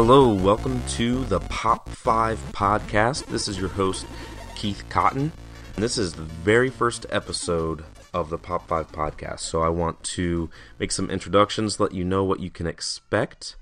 Hello, welcome to the Pop Five podcast. This is your host, Keith Cotton, and this is the very first episode of the Pop Five podcast. So I want to make some introductions, let you know what you can expect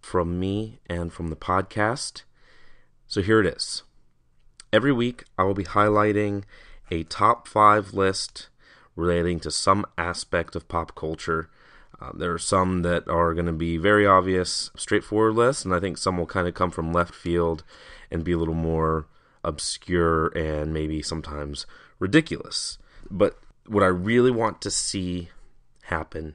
from me and from the podcast. So here it is. Every week, I will be highlighting a top 5 list relating to some aspect of pop culture. There are some that are going to be very obvious, straightforward lists, and I think some will kind of come from left field and be a little more obscure and maybe sometimes ridiculous. But what I really want to see happen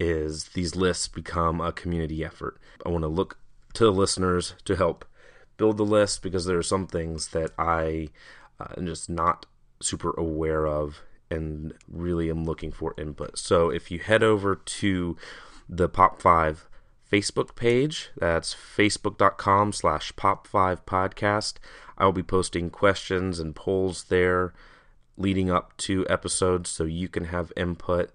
is these lists become a community effort. I want to look to the listeners to help build the list because there are some things that I am just not super aware of and really am looking for input. So if you head over to the Pop 5 Facebook page, that's facebook.com/Pop5Podcast, I will be posting questions and polls there leading up to episodes so you can have input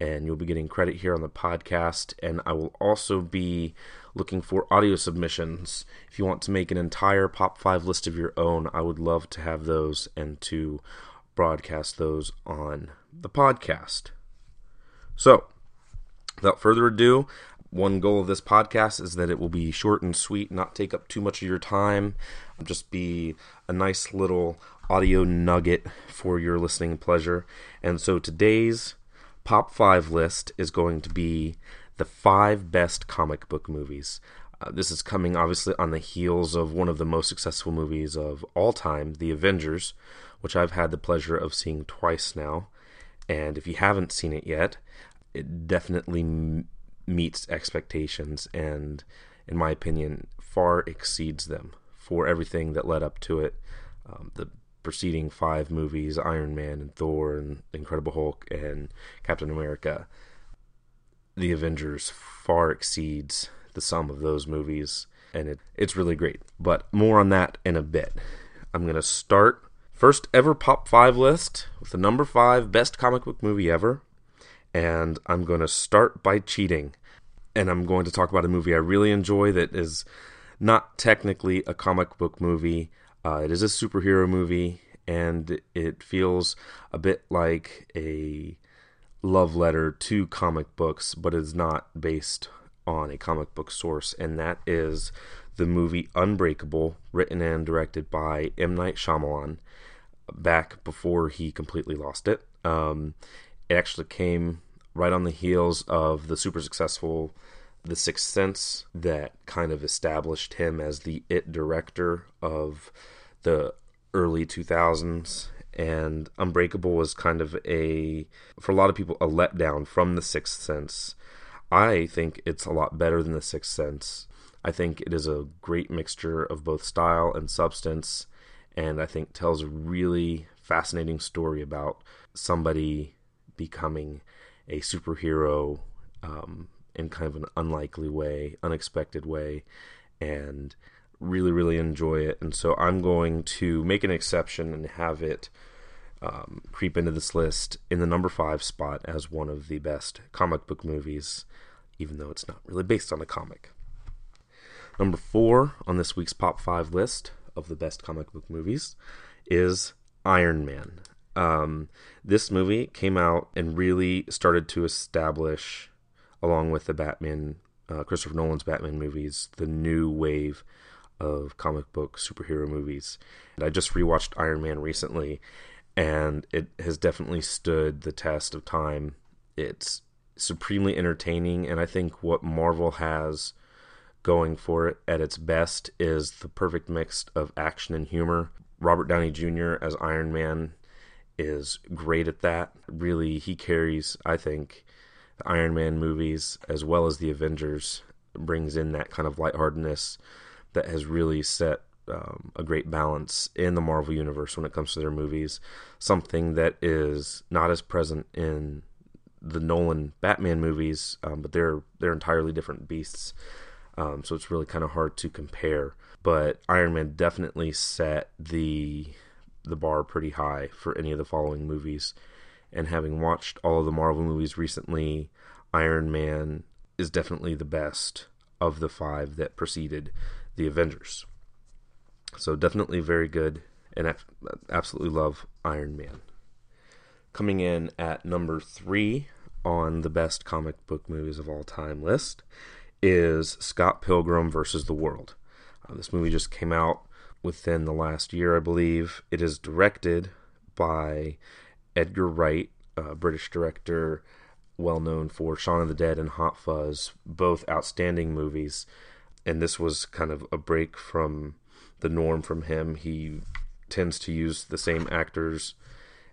and you'll be getting credit here on the podcast. And I will also be looking for audio submissions. If you want to make an entire Pop 5 list of your own, I would love to have those and to broadcast those on the podcast. So, without further ado, one goal of this podcast is that it will be short and sweet, not take up too much of your time, just be a nice little audio nugget for your listening pleasure. And so today's Pop 5 list is going to be the 5 best comic book movies. This is coming obviously on the heels of one of the most successful movies of all time, The Avengers, which I've had the pleasure of seeing twice now. And if you haven't seen it yet, it definitely meets expectations and, in my opinion, far exceeds them for everything that led up to it. The preceding 5 movies, Iron Man and Thor and Incredible Hulk and Captain America, The Avengers far exceeds the sum of those movies, and it's really great. But more on that in a bit. I'm going to start first ever Pop 5 list with the number 5 best comic book movie ever, and I'm going to start by cheating, and I'm going to talk about a movie I really enjoy that is not technically a comic book movie. It is a superhero movie, and it feels a bit like a love letter to comic books, but it's not based on a comic book source, and that is the movie Unbreakable, written and directed by M. Night Shyamalan, back before he completely lost it. It actually came right on the heels of the super successful The Sixth Sense that kind of established him as the IT director of the early 2000s. And Unbreakable was kind of for a lot of people, a letdown from The Sixth Sense. I think it's a lot better than The Sixth Sense. I think it is a great mixture of both style and substance, and I think tells a really fascinating story about somebody becoming a superhero in kind of an unlikely way, unexpected way, and really, really enjoy it. And so I'm going to make an exception and have it creep into this list in the number 5 spot as one of the best comic book movies, even though it's not really based on a comic. Number 4 on this week's Pop 5 list of the best comic book movies is Iron Man. This movie came out and really started to establish, along with the Batman, Christopher Nolan's Batman movies, the new wave of comic book superhero movies. And I just rewatched Iron Man recently, and it has definitely stood the test of time. It's supremely entertaining, and I think what Marvel has going for it at its best is the perfect mix of action and humor. Robert Downey Jr. as Iron Man is great at that. Really, he carries, I think, the Iron Man movies as well as the Avengers. It brings in that kind of lightheartedness that has really set a great balance in the Marvel Universe when it comes to their movies, something that is not as present in the Nolan Batman movies, but they're entirely different beasts, so it's really kind of hard to compare. But Iron Man definitely set the bar pretty high for any of the following movies, and having watched all of the Marvel movies recently, Iron Man is definitely the best of the five that preceded the Avengers. So definitely very good, and I absolutely love Iron Man. Coming in at number 3 on the best comic book movies of all time list is Scott Pilgrim vs. the World. This movie just came out within the last year, I believe. It is directed by Edgar Wright, a British director well known for Shaun of the Dead and Hot Fuzz, both outstanding movies. And this was kind of a break from the norm from him. He tends to use the same actors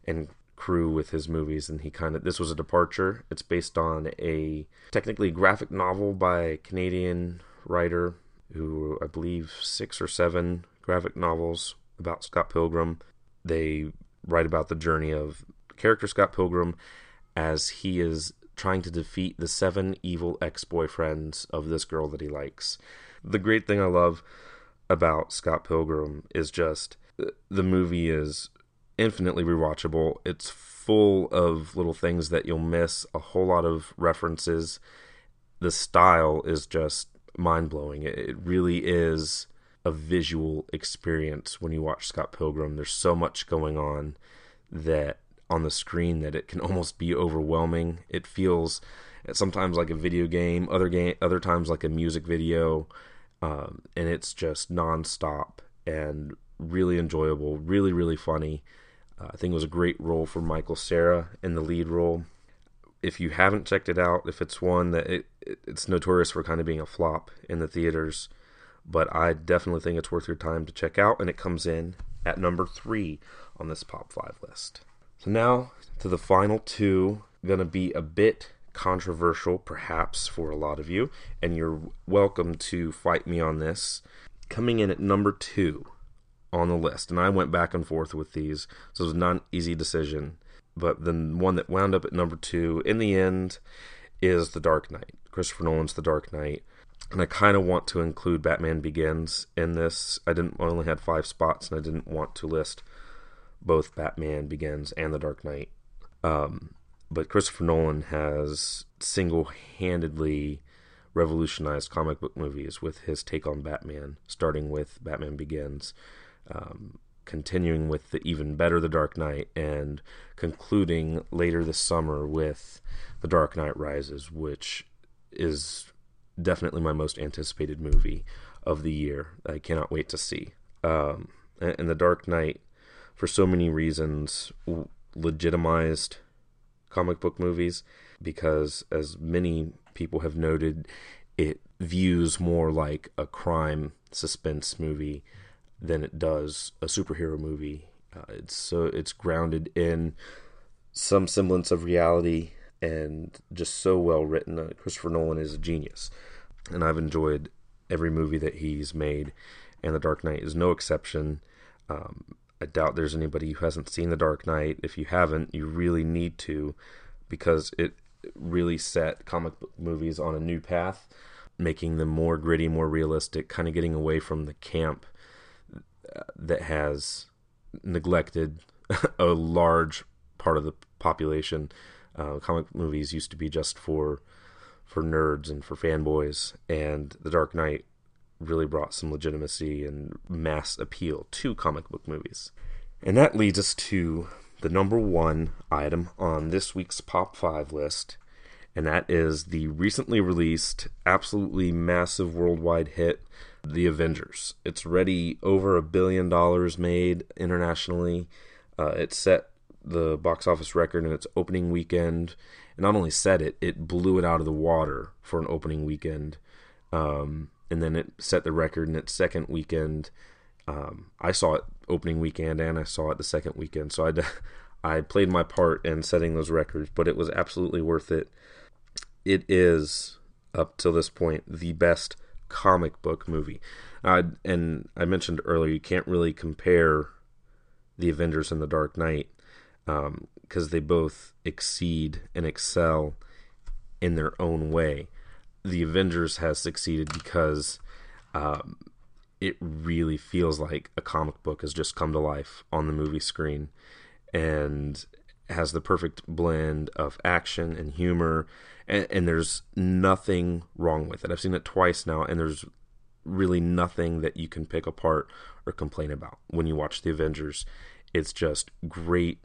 and crew with his movies, and this was a departure. It's based on a technically graphic novel by a Canadian writer who, I believe, 6 or 7 graphic novels about Scott Pilgrim. They write about the journey of character Scott Pilgrim as he is trying to defeat the 7 evil ex-boyfriends of this girl that he likes. The great thing I love about Scott Pilgrim is just the movie is infinitely rewatchable. It's full of little things that you'll miss, a whole lot of references. The style is just mind-blowing. It really is a visual experience when you watch Scott Pilgrim. There's so much going on that on the screen that it can almost be overwhelming. It feels sometimes like a video game, other times like a music video, and it's just nonstop and really enjoyable, really, really funny. I think it was a great role for Michael Cera in the lead role. If you haven't checked it out, if it's one that it's notorious for kind of being a flop in the theaters, but I definitely think it's worth your time to check out, and it comes in at number 3 on this Pop 5 list. So now to the final 2, going to be a bit controversial perhaps for a lot of you, and you're welcome to fight me on this. Coming in at number 2 on the list, and I went back and forth with these, so it was not an easy decision, but the one that wound up at number 2 in the end is The Dark Knight, Christopher Nolan's The Dark Knight. And I kind of want to include Batman Begins in this. I only had 5 spots, and I didn't want to list both Batman Begins and The Dark Knight. But Christopher Nolan has single-handedly revolutionized comic book movies with his take on Batman, starting with Batman Begins, continuing with the even better The Dark Knight, and concluding later this summer with The Dark Knight Rises, which is definitely my most anticipated movie of the year. I cannot wait to see. And The Dark Knight, for so many reasons, legitimized comic book movies because, as many people have noted, it views more like a crime suspense movie than it does a superhero movie. It's grounded in some semblance of reality and just so well written. Christopher Nolan is a genius, and I've enjoyed every movie that he's made, and The Dark Knight is no exception. I doubt there's anybody who hasn't seen The Dark Knight. If you haven't, you really need to, because it really set comic book movies on a new path, making them more gritty, more realistic, kind of getting away from the camp that has neglected a large part of the population. Comic movies used to be just for nerds and for fanboys, and The Dark Knight really brought some legitimacy and mass appeal to comic book movies. And that leads us to the number 1 item on this week's Pop 5 list, and that is the recently released, absolutely massive worldwide hit, The Avengers. It's already over $1 billion made internationally. It set the box office record in its opening weekend, and not only set it, it blew it out of the water for an opening weekend. And then it set the record in its second weekend. I saw it opening weekend, and I saw it the second weekend. So I played my part in setting those records, but it was absolutely worth it. It is, up till this point, the best comic book movie. And I mentioned earlier, you can't really compare The Avengers and The Dark Knight because they both exceed and excel in their own way. The Avengers has succeeded because it really feels like a comic book has just come to life on the movie screen and has the perfect blend of action and humor, and there's nothing wrong with it. I've seen it twice now, and there's really nothing that you can pick apart or complain about. When you watch The Avengers, it's just great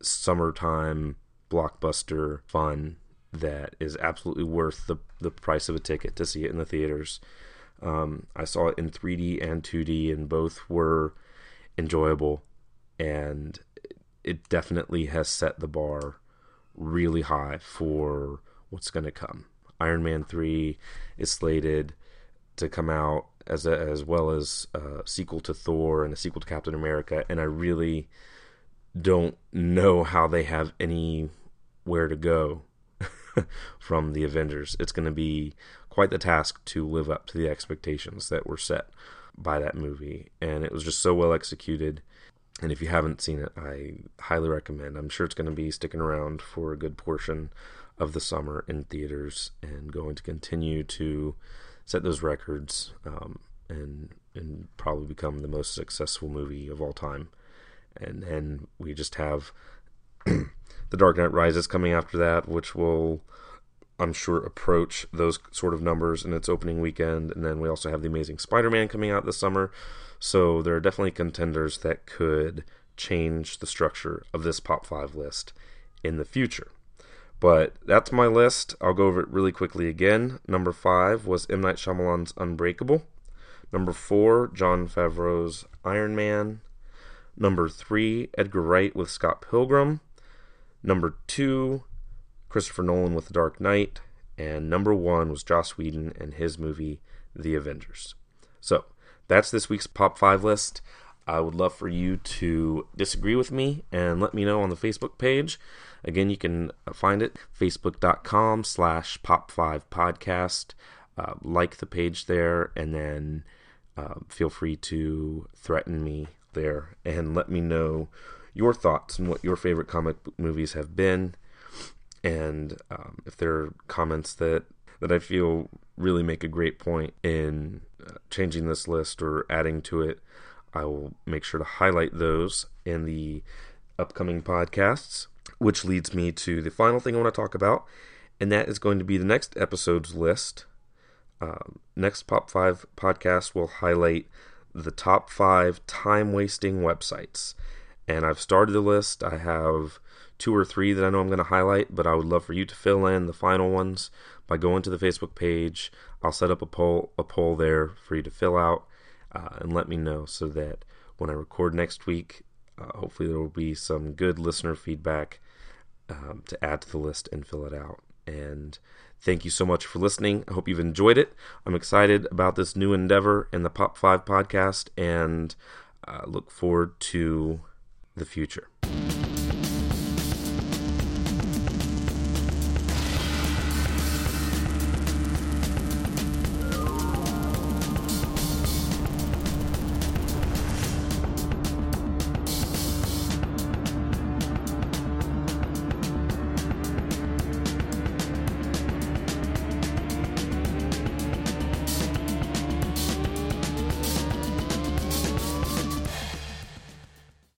summertime blockbuster fun that is absolutely worth the price of a ticket to see it in the theaters. I saw it in 3D and 2D, and both were enjoyable, and it definitely has set the bar really high for what's going to come. Iron Man 3 is slated to come out, as well as a sequel to Thor and a sequel to Captain America, and I really don't know how they have anywhere to go from The Avengers. It's going to be quite the task to live up to the expectations that were set by that movie, and it was just so well executed. And if you haven't seen it, I highly recommend. I'm sure it's going to be sticking around for a good portion of the summer in theaters and going to continue to set those records, and probably become the most successful movie of all time. And then we just have The Dark Knight Rises coming after that, which will, I'm sure, approach those sort of numbers in its opening weekend. And then we also have The Amazing Spider-Man coming out this summer. So there are definitely contenders that could change the structure of this Pop 5 list in the future. But that's my list. I'll go over it really quickly again. Number 5 was M. Night Shyamalan's Unbreakable. Number 4, Jon Favreau's Iron Man. Number 3, Edgar Wright with Scott Pilgrim. Number 2, Christopher Nolan with The Dark Knight. And number 1 was Joss Whedon and his movie, The Avengers. So, that's this week's Pop 5 list. I would love for you to disagree with me and let me know on the Facebook page. Again, you can find it, facebook.com/Pop5Podcast. Like the page there, and then feel free to threaten me there and let me know your thoughts and what your favorite comic book movies have been, and if there are comments that I feel really make a great point in changing this list or adding to it, I will make sure to highlight those in the upcoming podcasts, which leads me to the final thing I want to talk about, and that is going to be the next episode's list. Next Pop 5 podcast will highlight the top 5 time-wasting websites. And I've started the list. I have 2 or 3 that I know I'm going to highlight, but I would love for you to fill in the final ones by going to the Facebook page. I'll set up a poll there for you to fill out and let me know, so that when I record next week, hopefully there will be some good listener feedback to add to the list and fill it out. And thank you so much for listening. I hope you've enjoyed it. I'm excited about this new endeavor and the Pop 5 podcast, and look forward to the future.